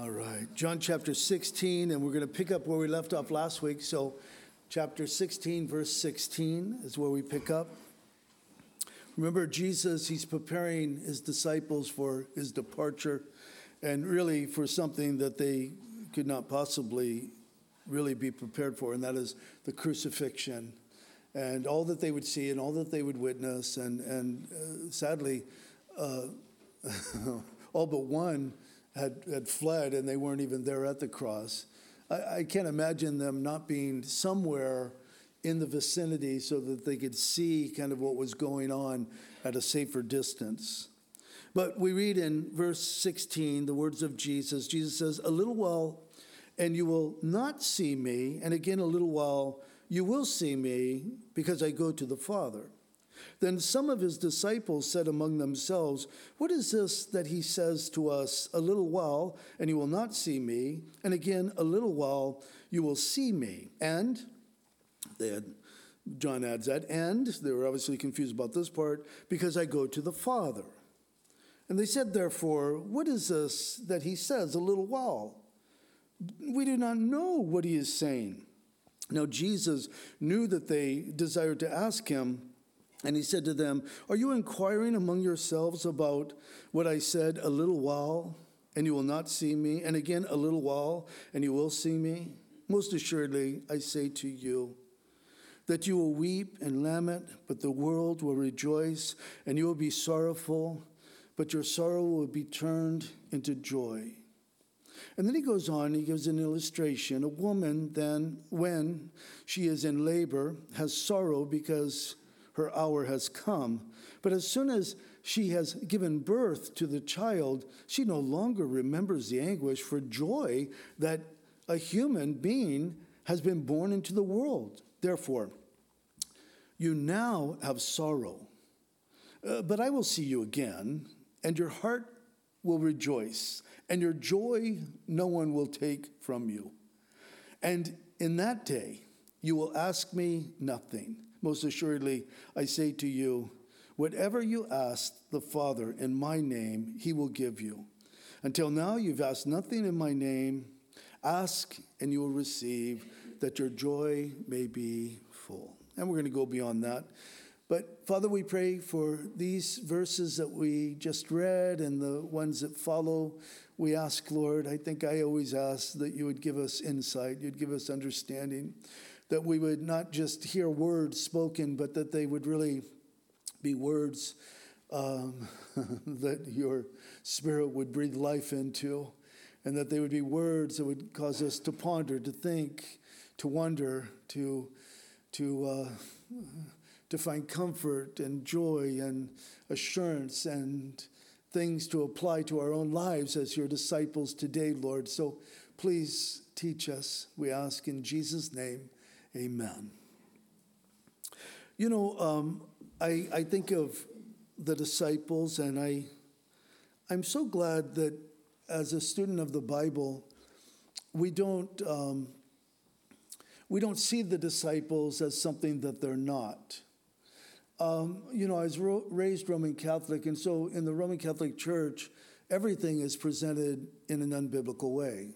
All right, John chapter 16, and we're going to pick up where we left off last week. So chapter 16, verse 16 is where we pick up. Remember, Jesus, he's preparing his disciples for his departure and really for something that they could not possibly really be prepared for, and that is the crucifixion and all that they would see and all that they would witness. And sadly, all but one had fled, and they weren't even there at the cross. I can't imagine them not being somewhere in the vicinity so that they could see kind of what was going on at a safer distance. But we read in verse 16, the words of Jesus. Jesus says, "A little while, and you will not see me, and again a little while, you will see me, because I go to the Father." Then some of his disciples said among themselves, "What is this that he says to us, 'A little while, and you will not see me, and again, a little while, you will see me'?" And, John adds that, and they were obviously confused about this part, "because I go to the Father." And they said, "Therefore, what is this that he says, 'A little while'? We do not know what he is saying." Now Jesus knew that they desired to ask him, and he said to them, "Are you inquiring among yourselves about what I said, 'A little while, and you will not see me, and again a little while, and you will see me'? Most assuredly, I say to you, that you will weep and lament, but the world will rejoice, and you will be sorrowful, but your sorrow will be turned into joy." And then he goes on, he gives an illustration. "A woman then, when she is in labor, has sorrow because her hour has come. But as soon as she has given birth to the child, she no longer remembers the anguish for joy that a human being has been born into the world. Therefore, you now have sorrow, but I will see you again, and your heart will rejoice, and your joy no one will take from you. And in that day, you will ask me nothing. Most assuredly, I say to you, whatever you ask the Father in my name, he will give you. Until now, you've asked nothing in my name. Ask, and you will receive, that your joy may be full." And we're going to go beyond that. But, Father, we pray for these verses that we just read and the ones that follow. We ask, Lord, I think I always ask that you would give us insight, you'd give us understanding, that we would not just hear words spoken, but that they would really be words that your Spirit would breathe life into, and that they would be words that would cause us to ponder, to think, to wonder, to find comfort and joy and assurance and things to apply to our own lives as your disciples today, Lord. So please teach us, we ask in Jesus' name. Amen. You know, I think of the disciples, and I'm so glad that as a student of the Bible, we don't see the disciples as something that they're not. You know, I was raised Roman Catholic, and so in the Roman Catholic Church, everything is presented in an unbiblical way.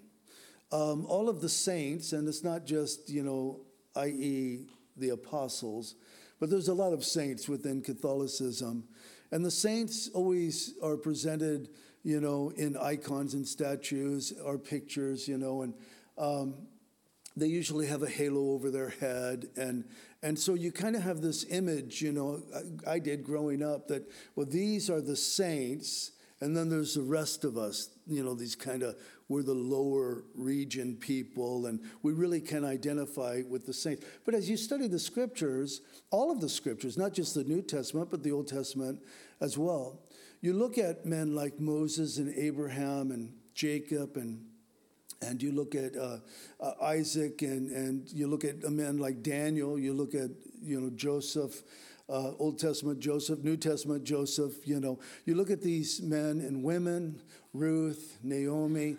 All of the saints, and it's not just, you know, i.e. the apostles, but there's a lot of saints within Catholicism. And the saints always are presented, you know, in icons and statues or pictures, you know, and they usually have a halo over their head. And so you kind of have this image, you know, I did growing up, that, well, these are the saints, and then there's the rest of us, you know, these kind of, we're the lower region people, and we really can identify with the saints. But as you study the scriptures, all of the scriptures, not just the New Testament, but the Old Testament as well, you look at men like Moses and Abraham and Jacob, and you look at Isaac, and you look at a man like Daniel, you look at, you know, Joseph, Old Testament Joseph, New Testament Joseph, you know. You look at these men and women, Ruth, Naomi,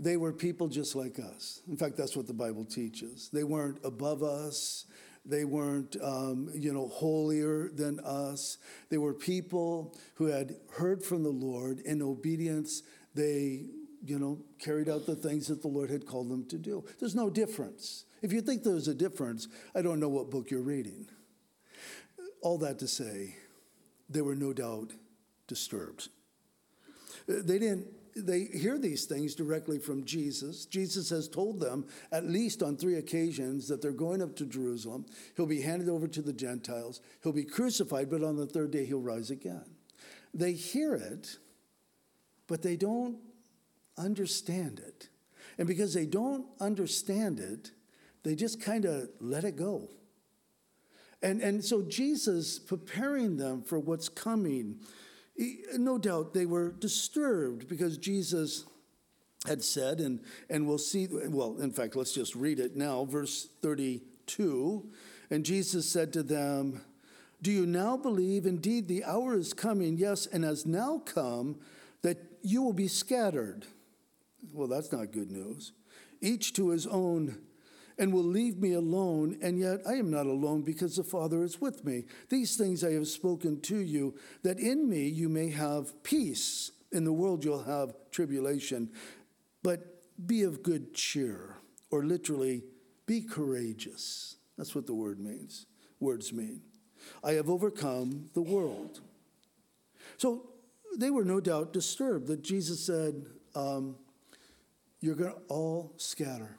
they were people just like us. In fact, that's what the Bible teaches. They weren't above us. They weren't, you know, holier than us. They were people who had heard from the Lord. In obedience, they carried out the things that the Lord had called them to do. There's no difference. If you think there's a difference, I don't know what book you're reading. All that to say, they were no doubt disturbed. They hear these things directly from Jesus. Jesus has told them at least on 3 occasions that they're going up to Jerusalem. He'll be handed over to the Gentiles. He'll be crucified, but on the 3rd day he'll rise again. They hear it, but they don't understand it. And because they don't understand it, they just kind of let it go. And so Jesus preparing them for what's coming. No doubt they were disturbed because Jesus had said, and we'll see, well, in fact, let's just read it now, verse 32. And Jesus said to them, "Do you now believe? Indeed, the hour is coming, yes, and has now come, that you will be scattered." Well, that's not good news. "Each to his own, and will leave me alone, and yet I am not alone, because the Father is with me. These things I have spoken to you, that in me you may have peace. In the world you'll have tribulation, but be of good cheer," or literally, be courageous. That's what the word means. Words mean. "I have overcome the world." So they were no doubt disturbed that Jesus said, "You're going to all scatter.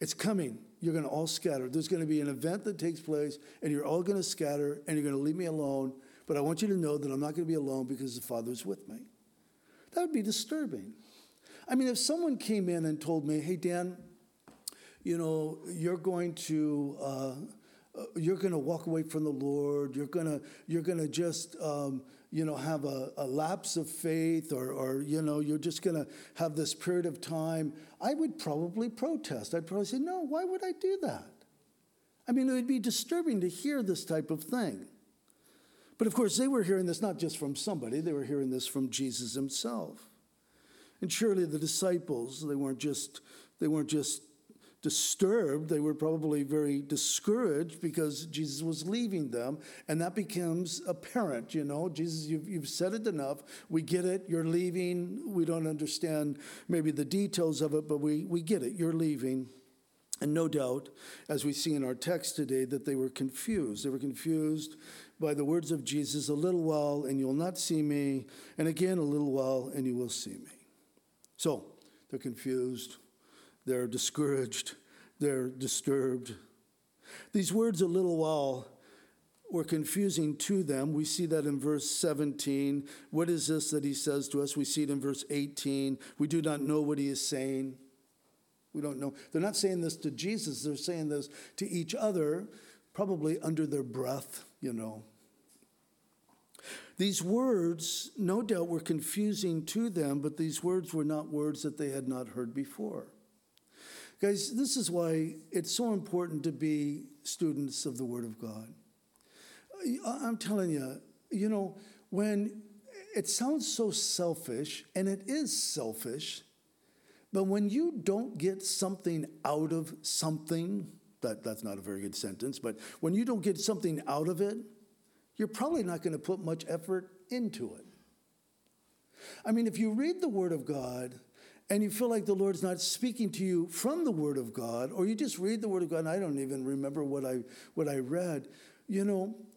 It's coming. You're going to all scatter. There's going to be an event that takes place, and you're all going to scatter, and you're going to leave me alone. But I want you to know that I'm not going to be alone because the Father's with me." That would be disturbing. I mean, if someone came in and told me, "Hey, Dan, you're going to walk away from the Lord. You're going to just have a lapse of faith, or you're just going to have this period of time," I would probably protest. I'd probably say, "No, why would I do that?" I mean, it would be disturbing to hear this type of thing. But of course, they were hearing this not just from somebody. They were hearing this from Jesus himself. And surely the disciples, they weren't just disturbed, they were probably very discouraged because Jesus was leaving them, and that becomes apparent. Jesus, you've said it enough. We get it. You're leaving. We don't understand maybe the details of it, but we get it. You're leaving. And no doubt, as we see in our text today, that they were confused. They were confused by the words of Jesus, "A little while, and you'll not see me, and again a little while, and you will see me." So they're confused. They're discouraged. They're disturbed. These words, "a little while," were confusing to them. We see that in verse 17. What is this that he says to us? We see it in verse 18. We do not know what he is saying. We don't know. They're not saying this to Jesus. They're saying this to each other, probably under their breath, These words, no doubt, were confusing to them, but these words were not words that they had not heard before. Guys, this is why it's so important to be students of the Word of God. I'm telling you, when it sounds so selfish, and it is selfish, but when you don't get something out of something, that's not a very good sentence, but when you don't get something out of it, you're probably not going to put much effort into it. I mean, if you read the Word of God, and you feel like the Lord's not speaking to you from the Word of God, or you just read the Word of God, and I don't even remember what I read.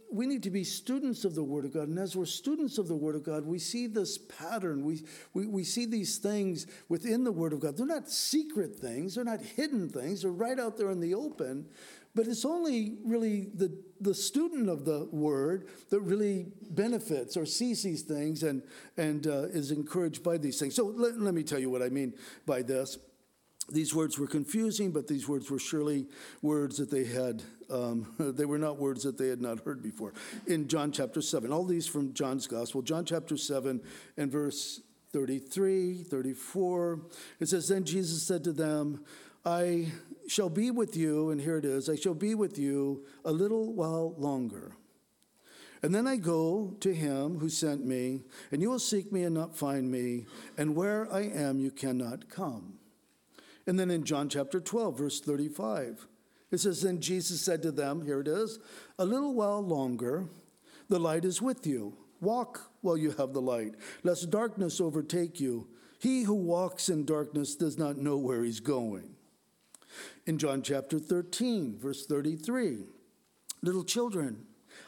We need to be students of the Word of God. And as we're students of the Word of God, we see this pattern. We see these things within the Word of God. They're not secret things. They're not hidden things. They're right out there in the open. But it's only really the student of the Word that really benefits or sees these things and is encouraged by these things. So let me tell you what I mean by this. These words were confusing, but these words were surely words that they were not words that they had not heard before. In John chapter 7, all these from John's gospel, John chapter 7 and verse 33, 34, it says, "Then Jesus said to them, I shall be with you," and here it is, "I shall be with you a little while longer. And then I go to him who sent me, and you will seek me and not find me, and where I am you cannot come." And then in John chapter 12, verse 35, it says, "Then Jesus said to them," here it is, "A little while longer, the light is with you. Walk while you have the light, lest darkness overtake you. He who walks in darkness does not know where he's going. In John chapter 13, verse 33, little children,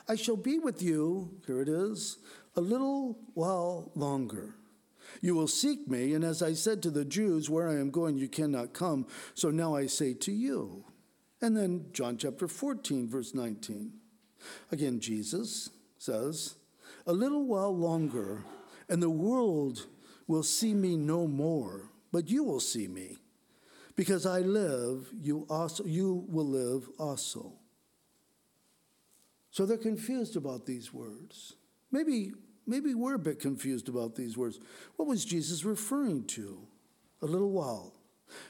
I shall be with you, here it is, a little while longer. You will seek me, and as I said to the Jews, where I am going, you cannot come. So now I say to you. And then John chapter 14, verse 19. Again, Jesus says, a little while longer, and the world will see me no more, but you will see me. Because I live, you will live also. So they're confused about these words. Maybe we're a bit confused about these words. What was Jesus referring to? A little while.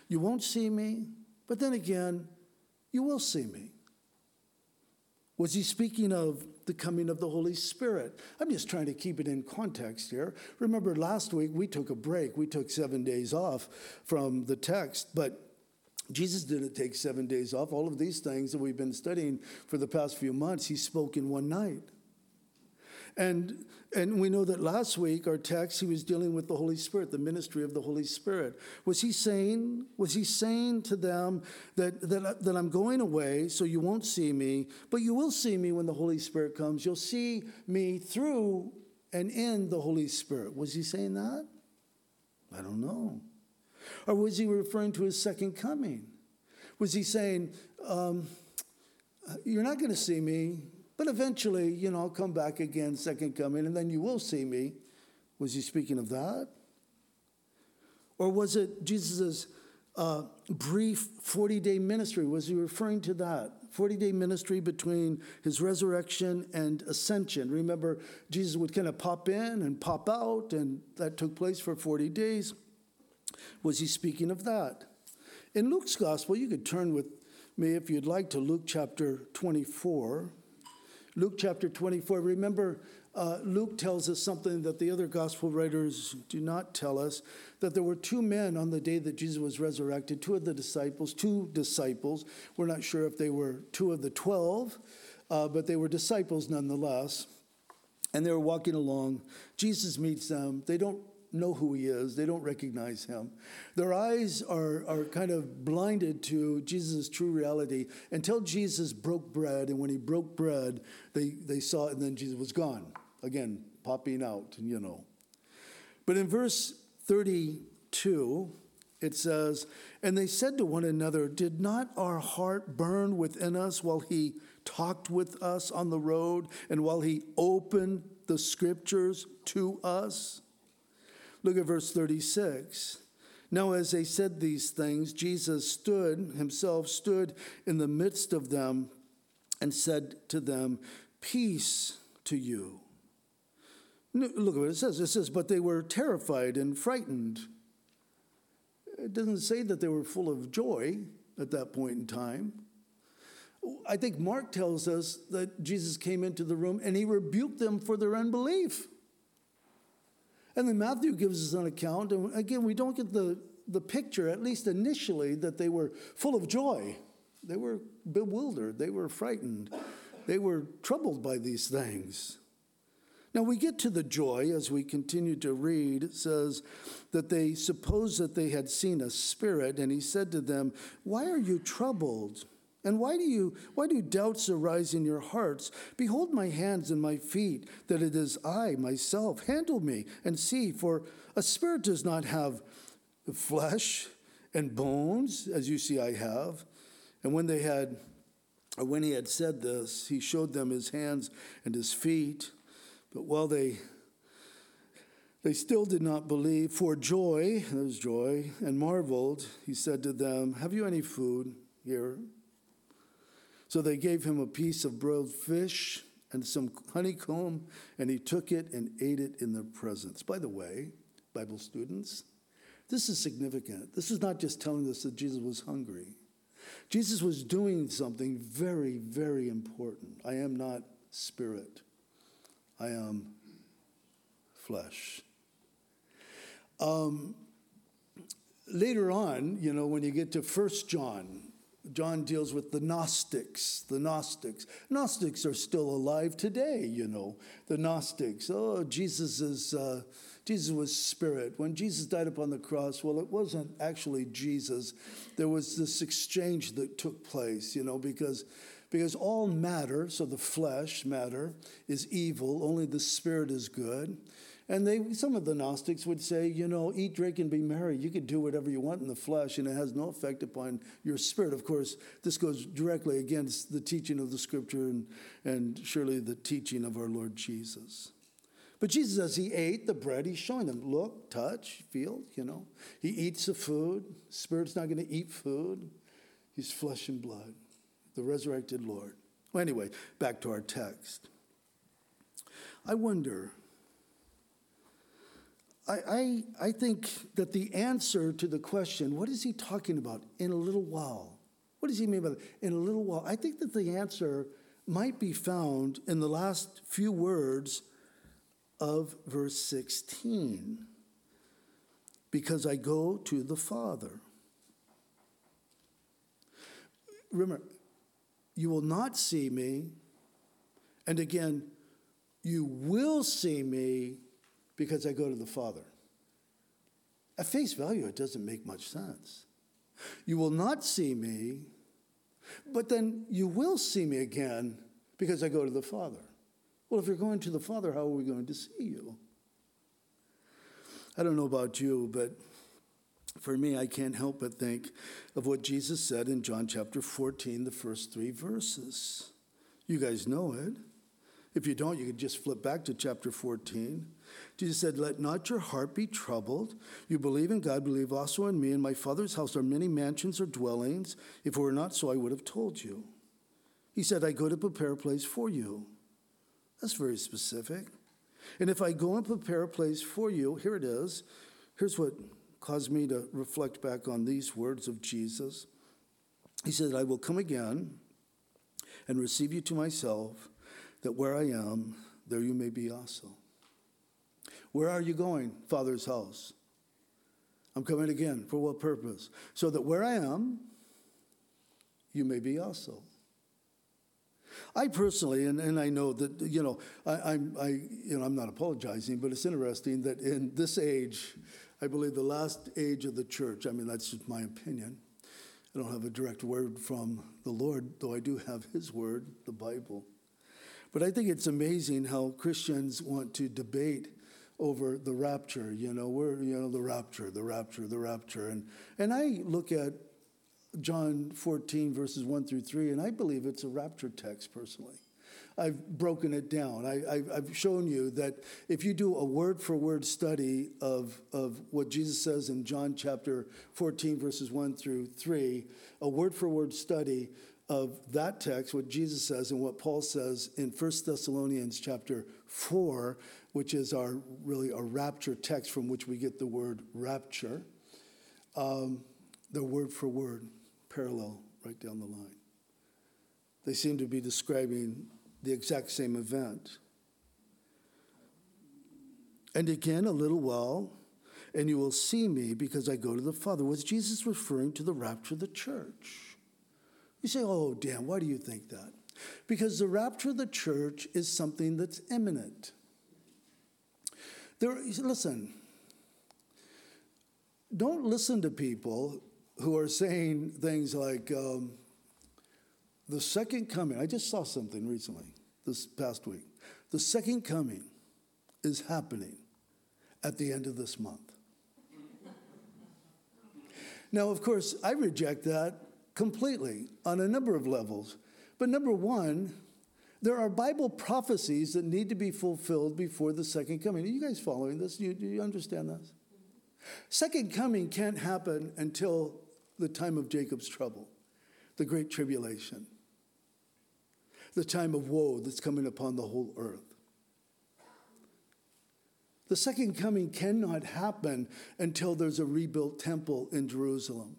You won't see me, but then again, you will see me. Was he speaking of the coming of the Holy Spirit? I'm just trying to keep it in context here. Remember last week we took a break. We took 7 days off from the text, but Jesus didn't take 7 days off. All of these things that we've been studying for the past few months, he spoke in one night. And we know that last week, our text, he was dealing with the Holy Spirit, the ministry of the Holy Spirit. Was he saying to them that I'm going away, so you won't see me, but you will see me when the Holy Spirit comes. You'll see me through and in the Holy Spirit. Was he saying that? I don't know. Or was he referring to his second coming? Was he saying, you're not going to see me, but eventually, I'll come back again, second coming, and then you will see me. Was he speaking of that? Or was it Jesus' brief 40-day ministry? Was he referring to that? 40-day ministry between his resurrection and ascension. Remember, Jesus would kind of pop in and pop out, and that took place for 40 days. Was he speaking of that? In Luke's gospel, you could turn with me, if you'd like, to Luke chapter 24. Luke chapter 24, remember, Luke tells us something that the other gospel writers do not tell us, that there were two men on the day that Jesus was resurrected, two disciples. We're not sure if they were two of the 12, but they were disciples nonetheless. And they were walking along. Jesus meets them. They don't know who he is. They don't recognize him. Their eyes are kind of blinded to Jesus' true reality until Jesus broke bread. And when he broke bread, they saw it, and then Jesus was gone. Again, popping out, But in verse 32, it says, and they said to one another, did not our heart burn within us while he talked with us on the road and while he opened the scriptures to us? Look at verse 36. Now, as they said these things, Jesus himself stood in the midst of them and said to them, peace to you. Look at what it says. It says, but they were terrified and frightened. It doesn't say that they were full of joy at that point in time. I think Mark tells us that Jesus came into the room and he rebuked them for their unbelief. And then Matthew gives us an account, and again, we don't get the picture, at least initially, that they were full of joy. They were bewildered. They were frightened. They were troubled by these things. Now, we get to the joy as we continue to read. It says that they supposed that they had seen a spirit, and he said to them, why are you troubled? And why do doubts arise in your hearts? Behold my hands and my feet, that it is I myself. Handle me and see, for a spirit does not have flesh and bones, as you see I have. And when he had said this, he showed them his hands and his feet. But while they still did not believe, for joy, there's joy, and marveled, he said to them, have you any food here? So they gave him a piece of broiled fish and some honeycomb, and he took it and ate it in their presence. By the way, Bible students, this is significant. This is not just telling us that Jesus was hungry. Jesus was doing something very, very important. I am not spirit. I am flesh. Later on, when you get to 1 John, John deals with the Gnostics. The Gnostics. Gnostics are still alive today, you know. The Gnostics. Oh, Jesus was spirit. When Jesus died upon the cross, well, it wasn't actually Jesus. There was this exchange that took place, you know, because all matter, so the flesh, matter, is evil. Only the spirit is good. And some of the Gnostics would say, you know, eat, drink, and be merry. You can do whatever you want in the flesh, and it has no effect upon your spirit. Of course, this goes directly against the teaching of the Scripture and surely the teaching of our Lord Jesus. But Jesus, as he ate the bread, he's showing them, look, touch, feel, you know. He eats the food. Spirit's not going to eat food. He's flesh and blood, the resurrected Lord. Well, anyway, back to our text. I wonder... I think that the answer to the question, what is he talking about in a little while? What does he mean by that? In a little while? I think that the answer might be found in the last few words of verse 16. Because I go to the Father. Remember, you will not see me. And again, you will see me. Because I go to the Father. At face value, it doesn't make much sense. You will not see me, but then you will see me again because I go to the Father. Well, if you're going to the Father, how are we going to see you? I don't know about you, but for me, I can't help but think of what Jesus said in John chapter 14, the first three verses. You guys know it. If you don't, you could just flip back to chapter 14. Jesus said, let not your heart be troubled. You believe in God, believe also in me. In my Father's house are many mansions or dwellings. If it were not so, I would have told you. He said, I go to prepare a place for you. That's very specific. And if I go and prepare a place for you, here it is. Here's what caused me to reflect back on these words of Jesus. He said, I will come again and receive you to myself, that where I am, there you may be also. Where are you going? Father's house. I'm coming again. For what purpose? So that where I am, you may be also. I personally, and I know that, you know, I'm not apologizing, but it's interesting that in this age, I believe the last age of the church, I mean, that's just my opinion. I don't have a direct word from the Lord, though I do have his word, the Bible. But I think it's amazing how Christians want to debate over the rapture. You know, the rapture, the rapture, the rapture. And I look at John 14, verses 1-3, and I believe it's a rapture text personally. I've broken it down. I've shown you that if you do a word-for-word study of what Jesus says in John chapter 14, verses 1-3, a word-for-word study of that text, what Jesus says and what Paul says in 1 Thessalonians chapter 4, which is really our rapture text from which we get the word rapture, they're word for word, parallel right down the line. They seem to be describing the exact same event. And again, a little while, and you will see me because I go to the Father. Was Jesus referring to the rapture of the church? You say, oh, Dan, why do you think that? Because the rapture of the church is something that's imminent. Listen, don't listen to people who are saying things like the second coming. I just saw something recently, this past week. The second coming is happening at the end of this month. Now, of course, I reject that completely, on a number of levels. But number one, there are Bible prophecies that need to be fulfilled before the second coming. Are you guys following this? Do you understand this? Second coming can't happen until the time of Jacob's trouble, the great tribulation, the time of woe that's coming upon the whole earth. The second coming cannot happen until there's a rebuilt temple in Jerusalem.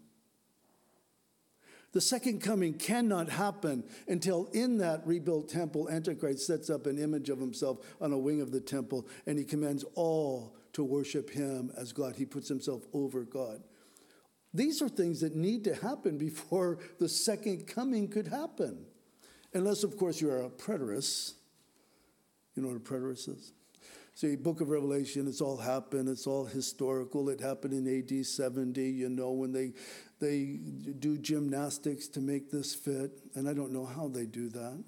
The second coming cannot happen until in that rebuilt temple, Antichrist sets up an image of himself on a wing of the temple, and he commands all to worship him as God. He puts himself over God. These are things that need to happen before the second coming could happen. Unless, of course, you are a preterist. You know what a preterist is? See, Book of Revelation, it's all happened. It's all historical. It happened in AD 70, you know, when they do gymnastics to make this fit. And I don't know how they do that.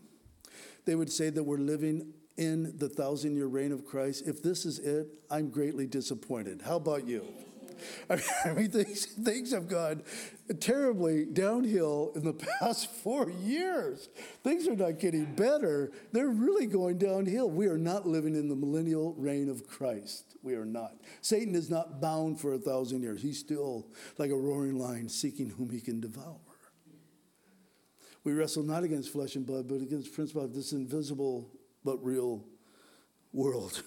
They would say that we're living in the 1,000-year reign of Christ. If this is it, I'm greatly disappointed. How about you? I mean, things have gone terribly downhill in the past 4 years. Things are not getting better. They're really going downhill. We are not living in the millennial reign of Christ. We are not. Satan is not bound for 1,000 years. He's still like a roaring lion seeking whom he can devour. We wrestle not against flesh and blood, but against principalities of this invisible but real world.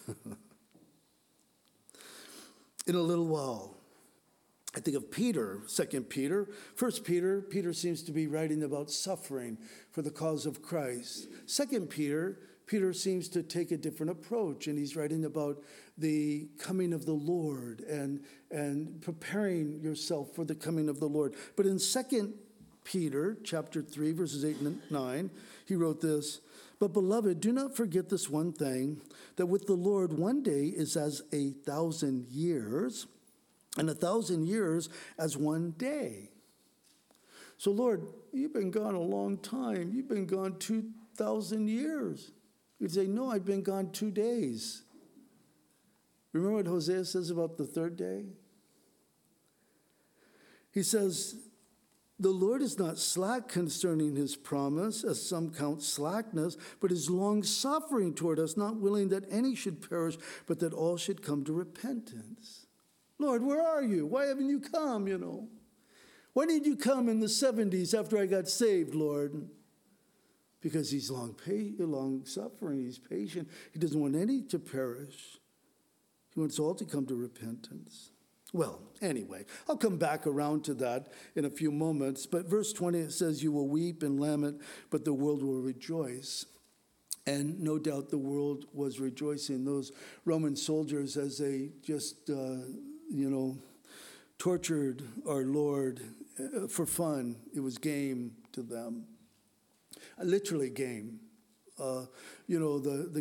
In a little while, I think of Peter, 2 Peter. 1 Peter, Peter seems to be writing about suffering for the cause of Christ. 2 Peter, Peter seems to take a different approach, and he's writing about the coming of the Lord and preparing yourself for the coming of the Lord. But in 2 Peter, chapter 3, verses 8 and 9, he wrote this, "But, beloved, do not forget this one thing, that with the Lord one day is as 1,000 years, and 1,000 years as one day." So, Lord, you've been gone a long time. You've been gone 2,000 years. You'd say, no, I've been gone 2 days. Remember what Hosea says about the third day? He says, "The Lord is not slack concerning his promise, as some count slackness, but is long-suffering toward us, not willing that any should perish, but that all should come to repentance." Lord, where are you? Why haven't you come, you know? Why didn't you come in the 70s after I got saved, Lord? Because he's long-suffering, he's patient. He doesn't want any to perish. He wants all to come to repentance. Well, anyway, I'll come back around to that in a few moments. But verse 20, it says, "You will weep and lament, but the world will rejoice." And no doubt the world was rejoicing. Those Roman soldiers, as they just, tortured our Lord for fun. It was game to them, literally game. The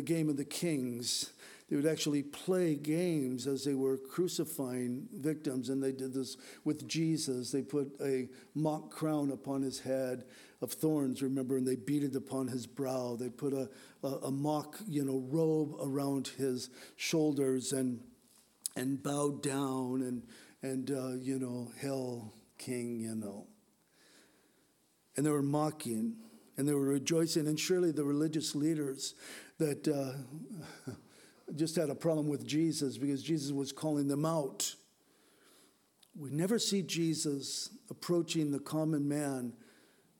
game of the kings. They would actually play games as they were crucifying victims, and they did this with Jesus. They put a mock crown upon his head of thorns, remember, and they beat it upon his brow. They put a mock, robe around his shoulders and bowed down and "Hail, King," And they were mocking, and they were rejoicing, and surely the religious leaders that... just had a problem with Jesus because Jesus was calling them out. We never see Jesus approaching the common man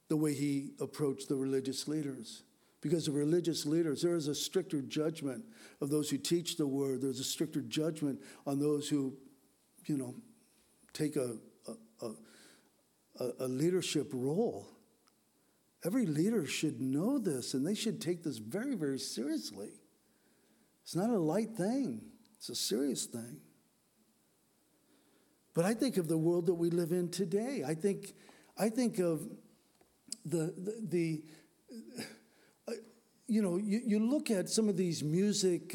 the way he approached the religious leaders. Because the religious leaders, there is a stricter judgment of those who teach the word. There's a stricter judgment on those who, take a leadership role. Every leader should know this, and they should take this very, very seriously. It's not a light thing. It's a serious thing. But I think of the world that we live in today. I think of you look at some of these music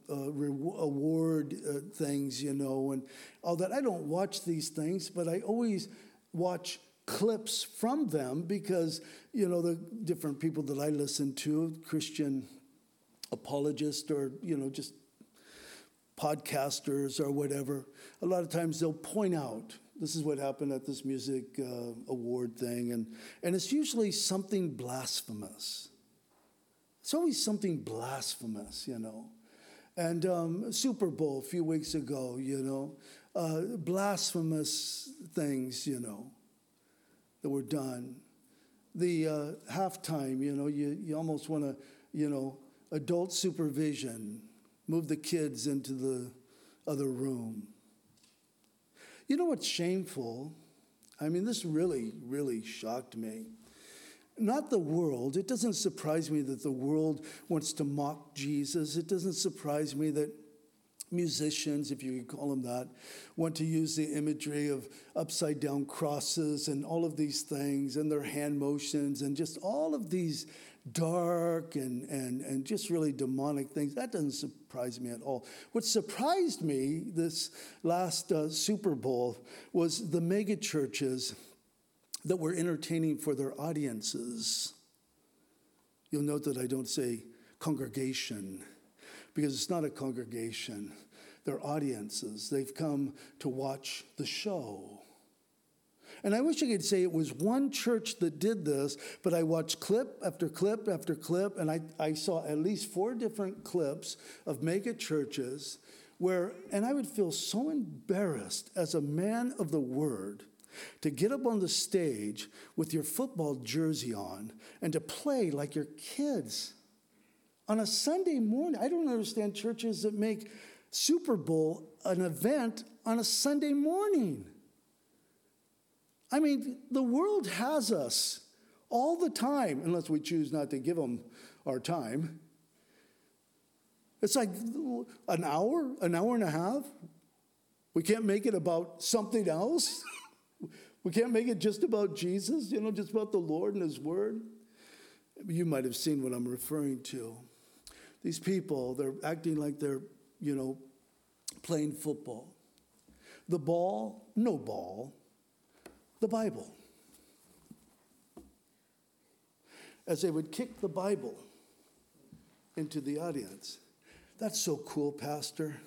award things, and all that. I don't watch these things, but I always watch clips from them because, the different people that I listen to, Christian apologists or, just podcasters or whatever, a lot of times they'll point out, this is what happened at this music award thing, and it's usually something blasphemous. It's always something blasphemous, And Super Bowl a few weeks ago, blasphemous things, that were done. The halftime, you almost want to, adult supervision, move the kids into the other room. You know what's shameful? I mean, this really, really shocked me. Not the world. It doesn't surprise me that the world wants to mock Jesus. It doesn't surprise me that musicians, if you could call them that, want to use the imagery of upside down crosses and all of these things and their hand motions and just all of these dark and just really demonic things. That doesn't surprise me at all. What surprised me this last Super Bowl was the mega churches that were entertaining for their audiences. You'll note that I don't say congregation, because it's not a congregation. They're audiences. They've come to watch the show. And I wish I could say it was one church that did this, but I watched clip after clip after clip, and I saw at least 4 different clips of mega churches where, and I would feel so embarrassed as a man of the word to get up on the stage with your football jersey on and to play like your kids on a Sunday morning. I don't understand churches that make Super Bowl an event on a Sunday morning. I mean, the world has us all the time, unless we choose not to give them our time. It's like an hour and a half. We can't make it about something else. We can't make it just about Jesus, you know, just about the Lord and his word. You might have seen what I'm referring to. These people, they're acting like they're, you know, playing football. The ball, no ball. The Bible. As they would kick the Bible into the audience. That's so cool, Pastor.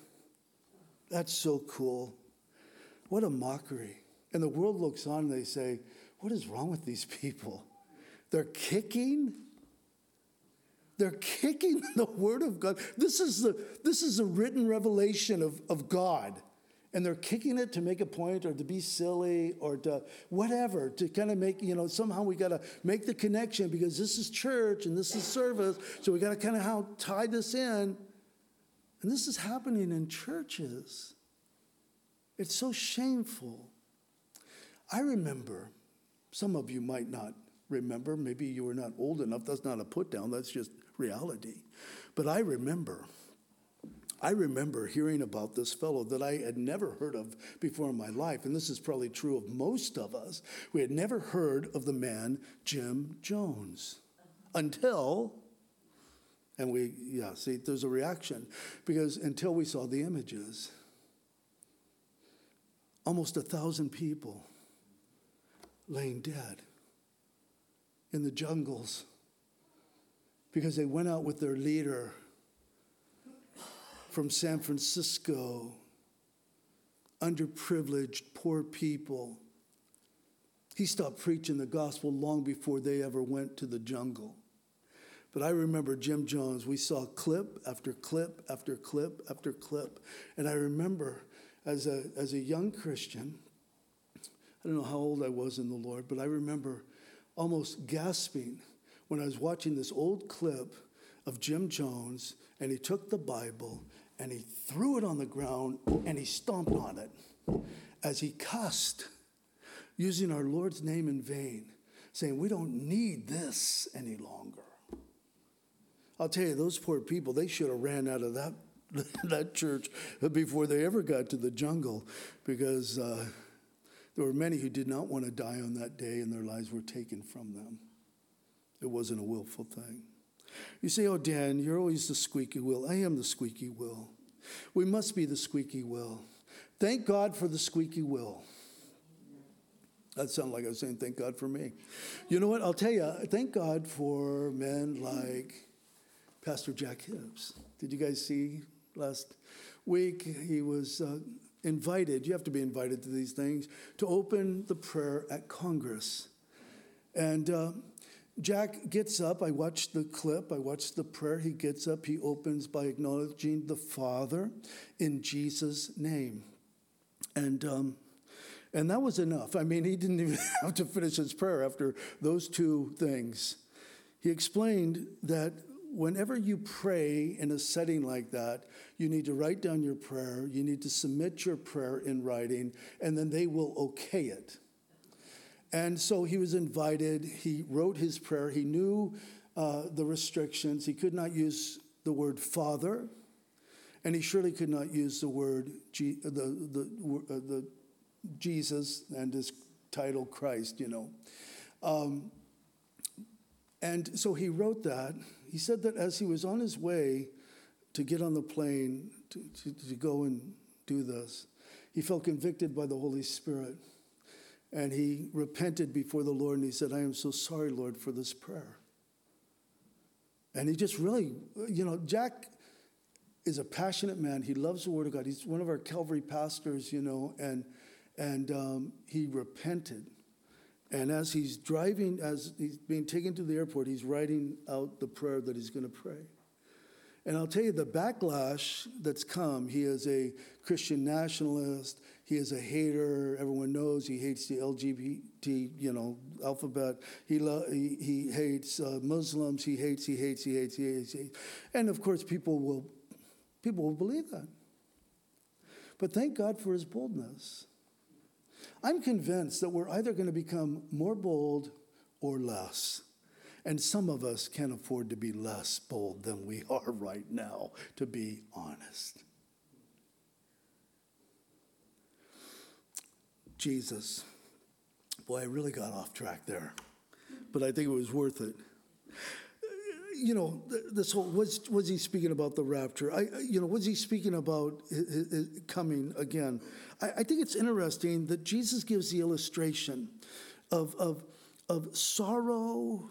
That's so cool. What a mockery. And the world looks on and they say, what is wrong with these people? They're kicking. They're kicking the word of God. This is the written revelation of God. And they're kicking it to make a point or to be silly or to whatever, to kind of make, you know, somehow we got to make the connection because this is church and this is service. So we got to kind of tie this in. And this is happening in churches. It's so shameful. I remember, some of you might not remember, maybe you were not old enough. That's not a put down. That's just reality. But I remember hearing about this fellow that I had never heard of before in my life, and this is probably true of most of us. We had never heard of the man Jim Jones until, and there's a reaction, because until we saw the images. Almost 1,000 people laying dead in the jungles because they went out with their leader from San Francisco, underprivileged, poor people. He stopped preaching the gospel long before they ever went to the jungle. But I remember Jim Jones. We saw clip after clip after clip after clip. And I remember as a young Christian, I don't know how old I was in the Lord, but I remember almost gasping when I was watching this old clip of Jim Jones, and he took the Bible and he threw it on the ground and he stomped on it as he cussed, using our Lord's name in vain, saying, we don't need this any longer. I'll tell you, those poor people, they should have ran out of that church before they ever got to the jungle, because there were many who did not want to die on that day and their lives were taken from them. It wasn't a willful thing. You say, oh, Dan, you're always the squeaky wheel. I am the squeaky wheel. We must be the squeaky wheel. Thank God for the squeaky wheel. That sounded like I was saying, thank God for me. You know what? I'll tell you, thank God for men like Pastor Jack Hibbs. Did you guys see last week? He was invited, you have to be invited to these things, to open the prayer at Congress. And Jack gets up. I watched the clip. I watched the prayer. He gets up. He opens by acknowledging the Father in Jesus' name. And that was enough. I mean, he didn't even have to finish his prayer after those two things. He explained that whenever you pray in a setting like that, you need to write down your prayer. You need to submit your prayer in writing, and then they will okay it. And so he was invited. He wrote his prayer. He knew the restrictions. He could not use the word Father. And he surely could not use the word the Jesus and his title Christ, you know. And so he wrote that. He said that as he was on his way to get on the plane to go and do this, he felt convicted by the Holy Spirit. And he repented before the Lord, and he said, I am so sorry, Lord, for this prayer. And he just really, you know, Jack is a passionate man. He loves the Word of God. He's one of our Calvary pastors, you know, and he repented. And as he's driving, as he's being taken to the airport, he's writing out the prayer that he's going to pray. And I'll tell you, the backlash that's come, he is a Christian nationalist, he is a hater, everyone knows he hates the LGBT, you know, alphabet, he hates Muslims, he hates. And of course, people will believe that. But thank God for his boldness. I'm convinced that we're either going to become more bold or less. And some of us can't afford to be less bold than we are right now, to be honest. Jesus. Boy, I really got off track there. But I think it was worth it. You know, this whole, was he speaking about the rapture? Was he speaking about his coming again? I think it's interesting that Jesus gives the illustration of sorrow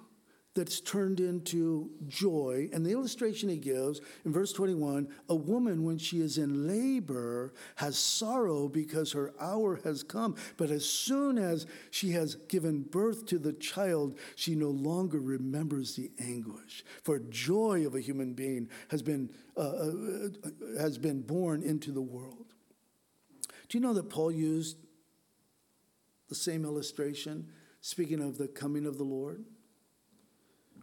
that's turned into joy. And the illustration he gives in verse 21, a woman when she is in labor has sorrow because her hour has come. But as soon as she has given birth to the child, she no longer remembers the anguish. For joy of a human being has been born into the world. Do you know that Paul used the same illustration, speaking of the coming of the Lord?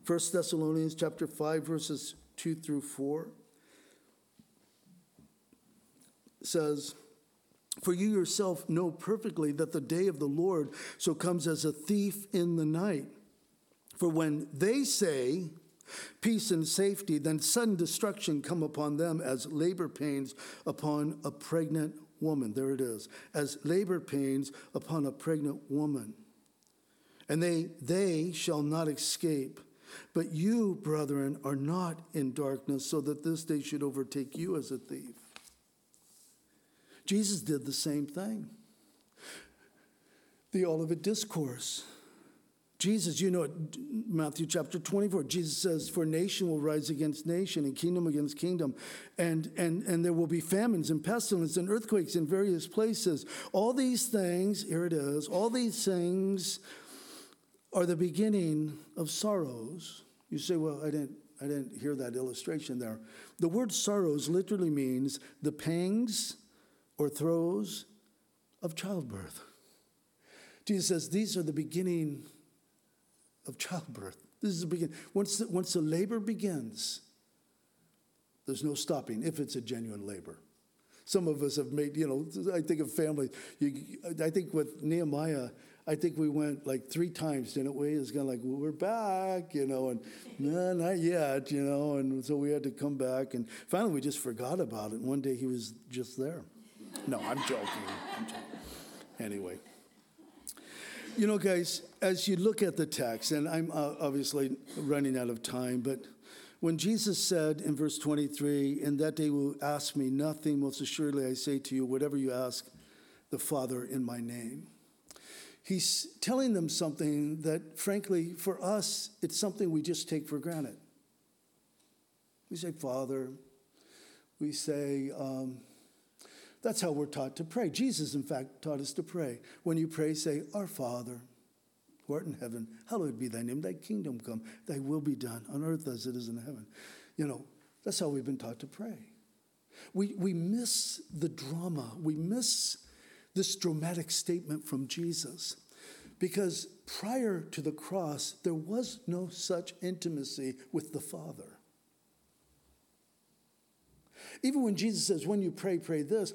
1 Thessalonians chapter 5, verses 2 through 4 says, For you yourself know perfectly that the day of the Lord so comes as a thief in the night. For when they say, peace and safety, then sudden destruction come upon them as labor pains upon a pregnant woman. There it is. As labor pains upon a pregnant woman. And they shall not escape. But you, brethren, are not in darkness, so that this day should overtake you as a thief. Jesus did the same thing. The Olivet Discourse. Jesus, you know it, Matthew chapter 24, Jesus says, For nation will rise against nation and kingdom against kingdom, and there will be famines and pestilence and earthquakes in various places. All these things, here it is, all these things are the beginning of sorrows. You say, well, I didn't hear that illustration there. The word sorrows literally means the pangs or throes of childbirth. Jesus says these are the beginning of childbirth. This is the beginning. Once the labor begins, there's no stopping if it's a genuine labor. Some of us have made, you know, I think of families. I think with Nehemiah, I think we went like 3 times, didn't we? It's kind of like, well, we're back, you know, and no, not yet, you know, and so we had to come back. And finally, we just forgot about it. One day, he was just there. No, I'm joking. Anyway. You know, guys, as you look at the text, and I'm obviously running out of time, but when Jesus said in verse 23, In that day will ask me nothing, most assuredly I say to you, whatever you ask the Father in my name. He's telling them something that, frankly, for us, it's something we just take for granted. We say, Father. We say, that's how we're taught to pray. Jesus, in fact, taught us to pray. When you pray, say, Our Father, who art in heaven, hallowed be thy name. Thy kingdom come. Thy will be done on earth as it is in heaven. You know, that's how we've been taught to pray. We miss the drama. We miss this dramatic statement from Jesus, because prior to the cross, there was no such intimacy with the Father. Even when Jesus says, when you pray, pray this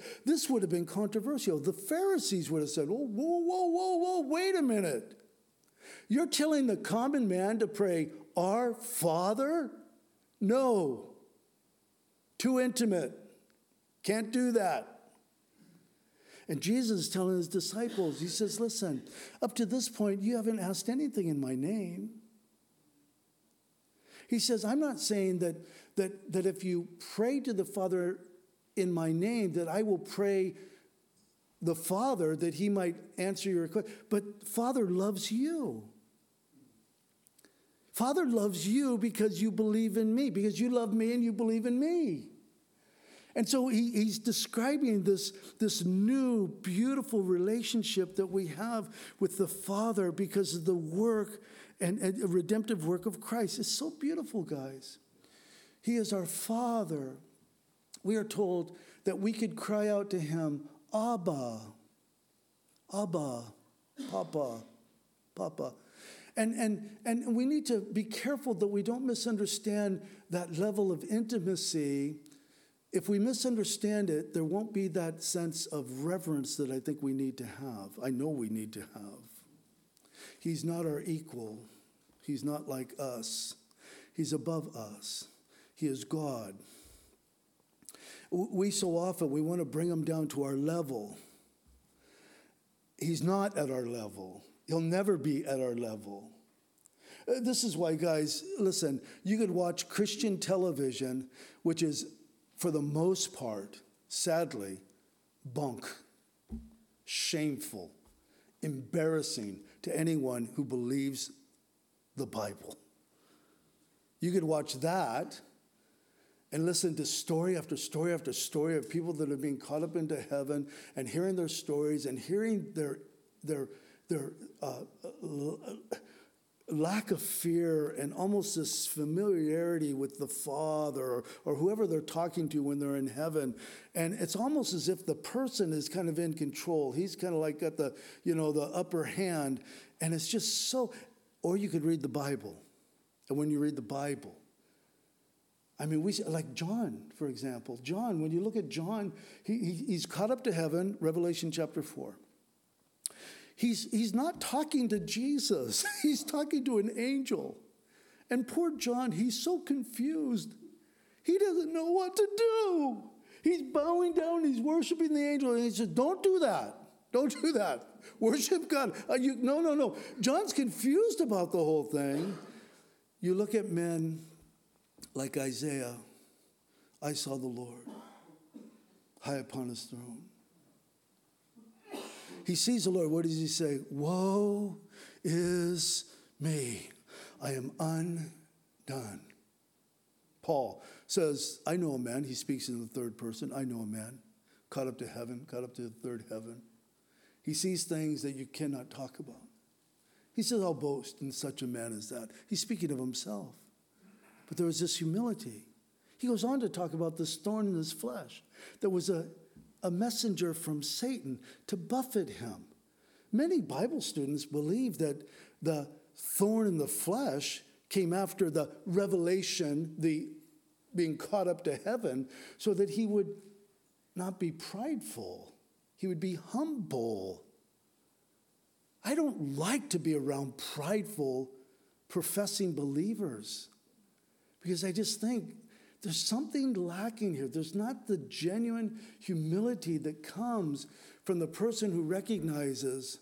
would have been controversial. The Pharisees would have said, whoa, wait a minute. You're telling the common man to pray, Our Father? No. Too intimate. Can't do that. And Jesus is telling his disciples, he says, listen, up to this point, you haven't asked anything in my name. He says, I'm not saying that if you pray to the Father in my name, that I will pray the Father that he might answer your request. But Father loves you. Father loves you because you believe in me, because you love me and you believe in me. And so he's describing this new, beautiful relationship that we have with the Father because of the work and redemptive work of Christ. It's so beautiful, guys. He is our Father. We are told that we could cry out to him, Abba, Abba, Papa, Papa. And we need to be careful that we don't misunderstand that level of intimacy. If we misunderstand it, there won't be that sense of reverence that I think we need to have. I know we need to have. He's not our equal. He's not like us. He's above us. He is God. We so often, we want to bring him down to our level. He's not at our level. He'll never be at our level. This is why, guys, listen, you could watch Christian television, which is, for the most part, sadly, bunk, shameful, embarrassing to anyone who believes the Bible. You could watch that and listen to story after story after story of people that are being caught up into heaven and hearing their stories and hearing their lack of fear and almost this familiarity with the Father or whoever they're talking to when they're in heaven. And it's almost as if the person is kind of in control. He's kind of like got the upper hand. And it's just so, or you could read the Bible. And when you read the Bible, I mean, we see, like John, for example. John, when you look at John, he's caught up to heaven, Revelation chapter 4. He's not talking to Jesus. He's talking to an angel. And poor John, he's so confused. He doesn't know what to do. He's bowing down. He's worshiping the angel. And he says, don't do that. Don't do that. Worship God. No. John's confused about the whole thing. You look at men like Isaiah. I saw the Lord high upon his throne. He sees the Lord. What does he say? Woe is me. I am undone. Paul says, I know a man. He speaks in the third person. I know a man caught up to heaven, caught up to the third heaven. He sees things that you cannot talk about. He says, I'll boast in such a man as that. He's speaking of himself. But there was this humility. He goes on to talk about this thorn in his flesh. There was a messenger from Satan to buffet him. Many Bible students believe that the thorn in the flesh came after the revelation, the being caught up to heaven, so that he would not be prideful. He would be humble. I don't like to be around prideful, professing believers because I just think, there's something lacking here. There's not the genuine humility that comes from the person who recognizes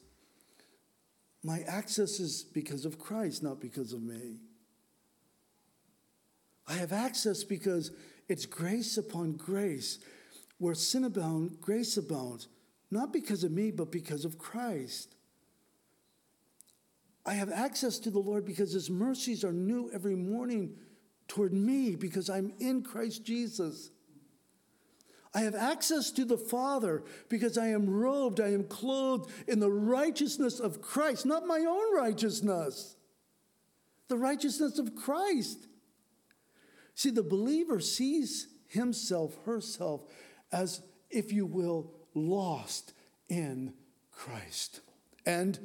my access is because of Christ, not because of me. I have access because it's grace upon grace. Where sin abounds, grace abounds, not because of me, but because of Christ. I have access to the Lord because his mercies are new every morning toward me because I'm in Christ Jesus. I have access to the Father because I am robed, I am clothed in the righteousness of Christ, not my own righteousness, the righteousness of Christ. See, the believer sees himself, herself, as, if you will, lost in Christ and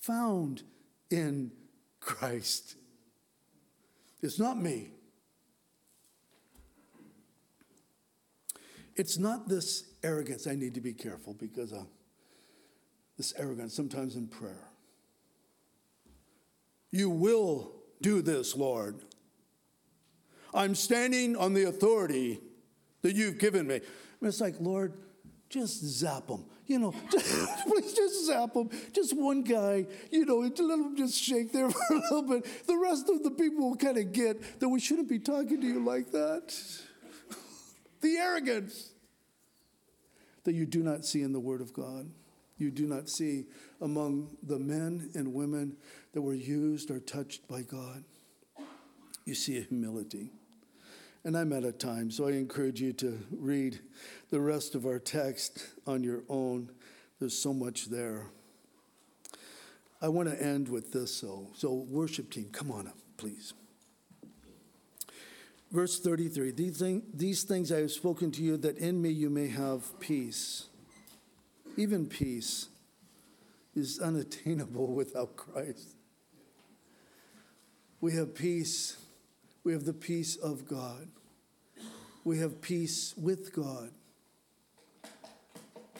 found in Christ. It's not me. It's not this arrogance. I need to be careful because this arrogance sometimes in prayer. You will do this, Lord. I'm standing on the authority that you've given me. It's like, Lord, just zap them. You know, please just zap them. Just one guy, you know, let them just shake there for a little bit. The rest of the people will kind of get that we shouldn't be talking to you like that. The arrogance that you do not see in the Word of God. You do not see among the men and women that were used or touched by God. You see a humility. And I'm out of time, so I encourage you to read the rest of our text on your own. There's so much there. I want to end with this, though. So worship team, come on up, please. Verse 33, these things I have spoken to you, that in me you may have peace. Even peace is unattainable without Christ. We have peace. We have the peace of God. We have peace with God.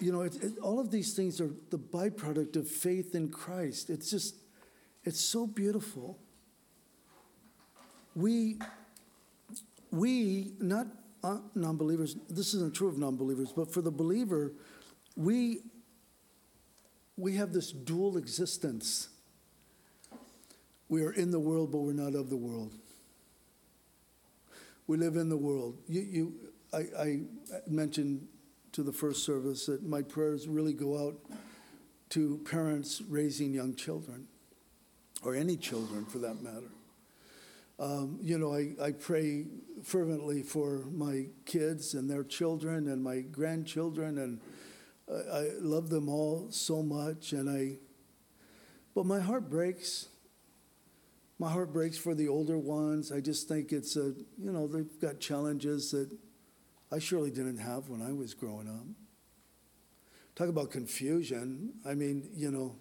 You know, all of these things are the byproduct of faith in Christ. It's just, it's so beautiful. We, not non-believers, this isn't true of non-believers, but for the believer, we have this dual existence. We are in the world, but we're not of the world. We live in the world. I mentioned to the first service that my prayers really go out to parents raising young children, or any children for that matter. You know, I pray fervently for my kids and their children and my grandchildren, and I love them all so much. But my heart breaks. My heart breaks for the older ones. I just think it's you know, they've got challenges that I surely didn't have when I was growing up. Talk about confusion. I mean, you know,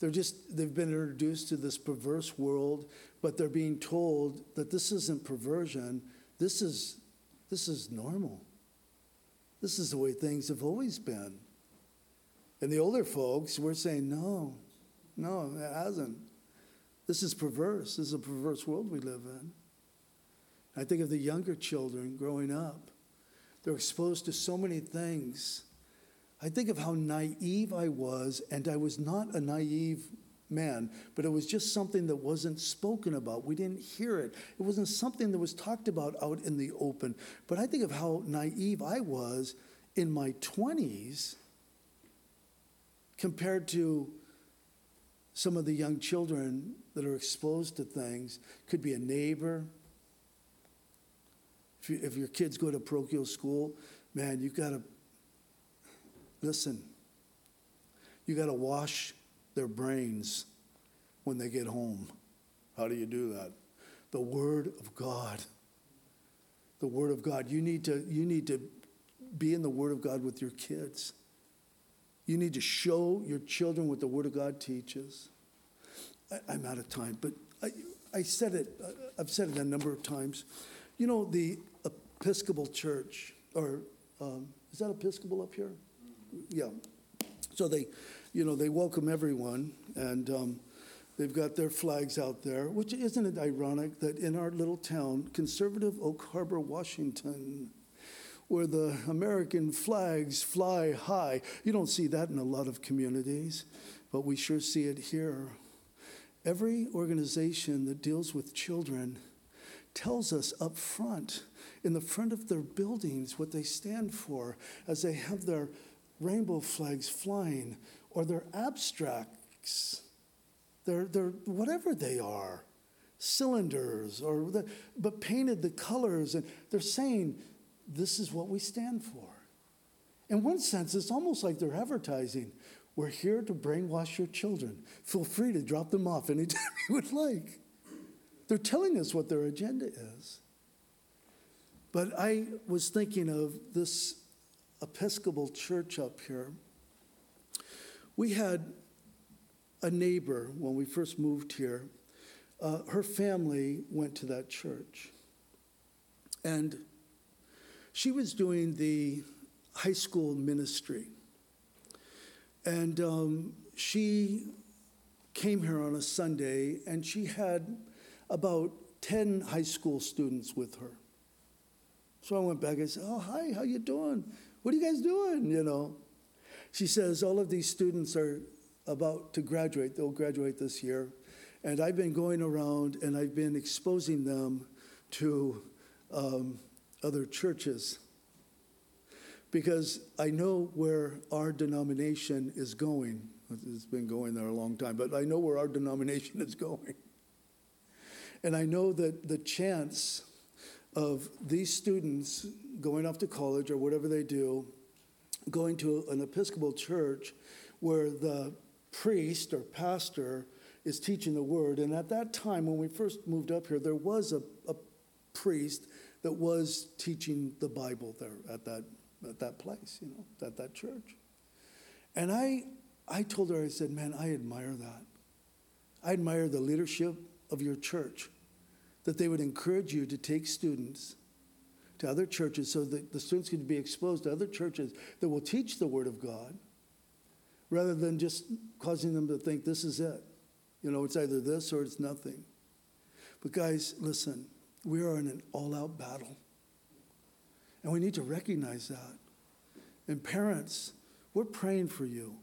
they've been introduced to this perverse world, but they're being told that this isn't perversion. This is normal. This is the way things have always been. And the older folks, we're saying, no, it hasn't. This is perverse. This is a perverse world we live in. I think of the younger children growing up. They're exposed to so many things. I think of how naive I was, and I was not a naive man, but it was just something that wasn't spoken about. We didn't hear it. It wasn't something that was talked about out in the open. But I think of how naive I was in my 20s compared to some of the young children that are exposed to things. Could be a neighbor. If your kids go to parochial school, man, you've got to listen. You got to wash their brains when they get home. How do you do that? The Word of God. The Word of God. You need to be in the Word of God with your kids. You need to show your children what the Word of God teaches. I'm out of time, but I've said it a number of times. You know, the Episcopal Church, or is that Episcopal up here? Yeah. So they welcome everyone, and they've got their flags out there, which isn't it ironic that in our little town, conservative Oak Harbor, Washington, where the American flags fly high. You don't see that in a lot of communities, but we sure see it here. Every organization that deals with children tells us up front, in the front of their buildings, what they stand for as they have their rainbow flags flying, or their abstracts, their whatever they are, cylinders, but painted the colors, and they're saying, this is what we stand for. In one sense, it's almost like they're advertising. We're here to brainwash your children. Feel free to drop them off anytime you would like. They're telling us what their agenda is. But I was thinking of this Episcopal Church up here. We had a neighbor when we first moved here. Her family went to that church. And she was doing the high school ministry. And she came here on a Sunday, and she had about 10 high school students with her. So I went back and said, oh, hi, how you doing? What are you guys doing, you know? She says, all of these students are about to graduate. They'll graduate this year. And I've been going around and I've been exposing them to other churches because I know where our denomination is going. It's been going there a long time, but I know where our denomination is going. And I know that the chance of these students going off to college or whatever they do, going to an Episcopal church where the priest or pastor is teaching the word. And at that time, when we first moved up here, there was a priest that was teaching the Bible there at that place, you know, at that church. And I told her, I said, man, I admire that. I admire the leadership of your church, that they would encourage you to take students to other churches so that the students could be exposed to other churches that will teach the Word of God rather than just causing them to think this is it. You know, it's either this or it's nothing. But guys, listen, we are in an all-out battle. And we need to recognize that. And parents, we're praying for you.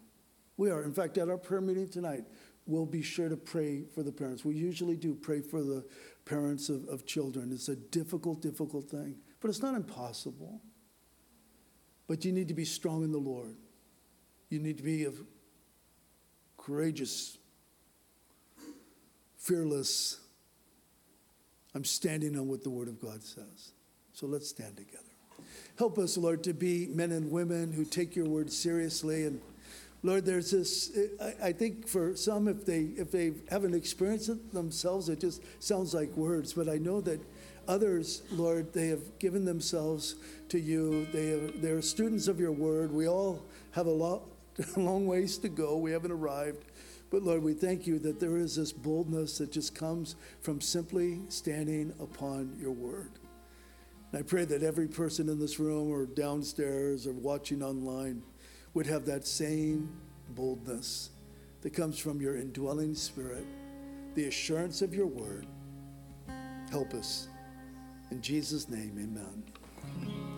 We are. In fact, at our prayer meeting tonight, we'll be sure to pray for the parents. We usually do pray for the parents of children. It's a difficult, difficult thing. But it's not impossible. But you need to be strong in the Lord. You need to be courageous, fearless. I'm standing on what the Word of God says. So let's stand together. Help us, Lord, to be men and women who take your word seriously. And Lord, there's this, I think for some, if they haven't experienced it themselves, it just sounds like words. But I know that others, Lord, they have given themselves to you. They're students of your word. We all have a long ways to go. We haven't arrived. But Lord, we thank you that there is this boldness that just comes from simply standing upon your word. And I pray that every person in this room or downstairs or watching online would have that same boldness that comes from your indwelling spirit, the assurance of your word. Help us. In Jesus' name, amen.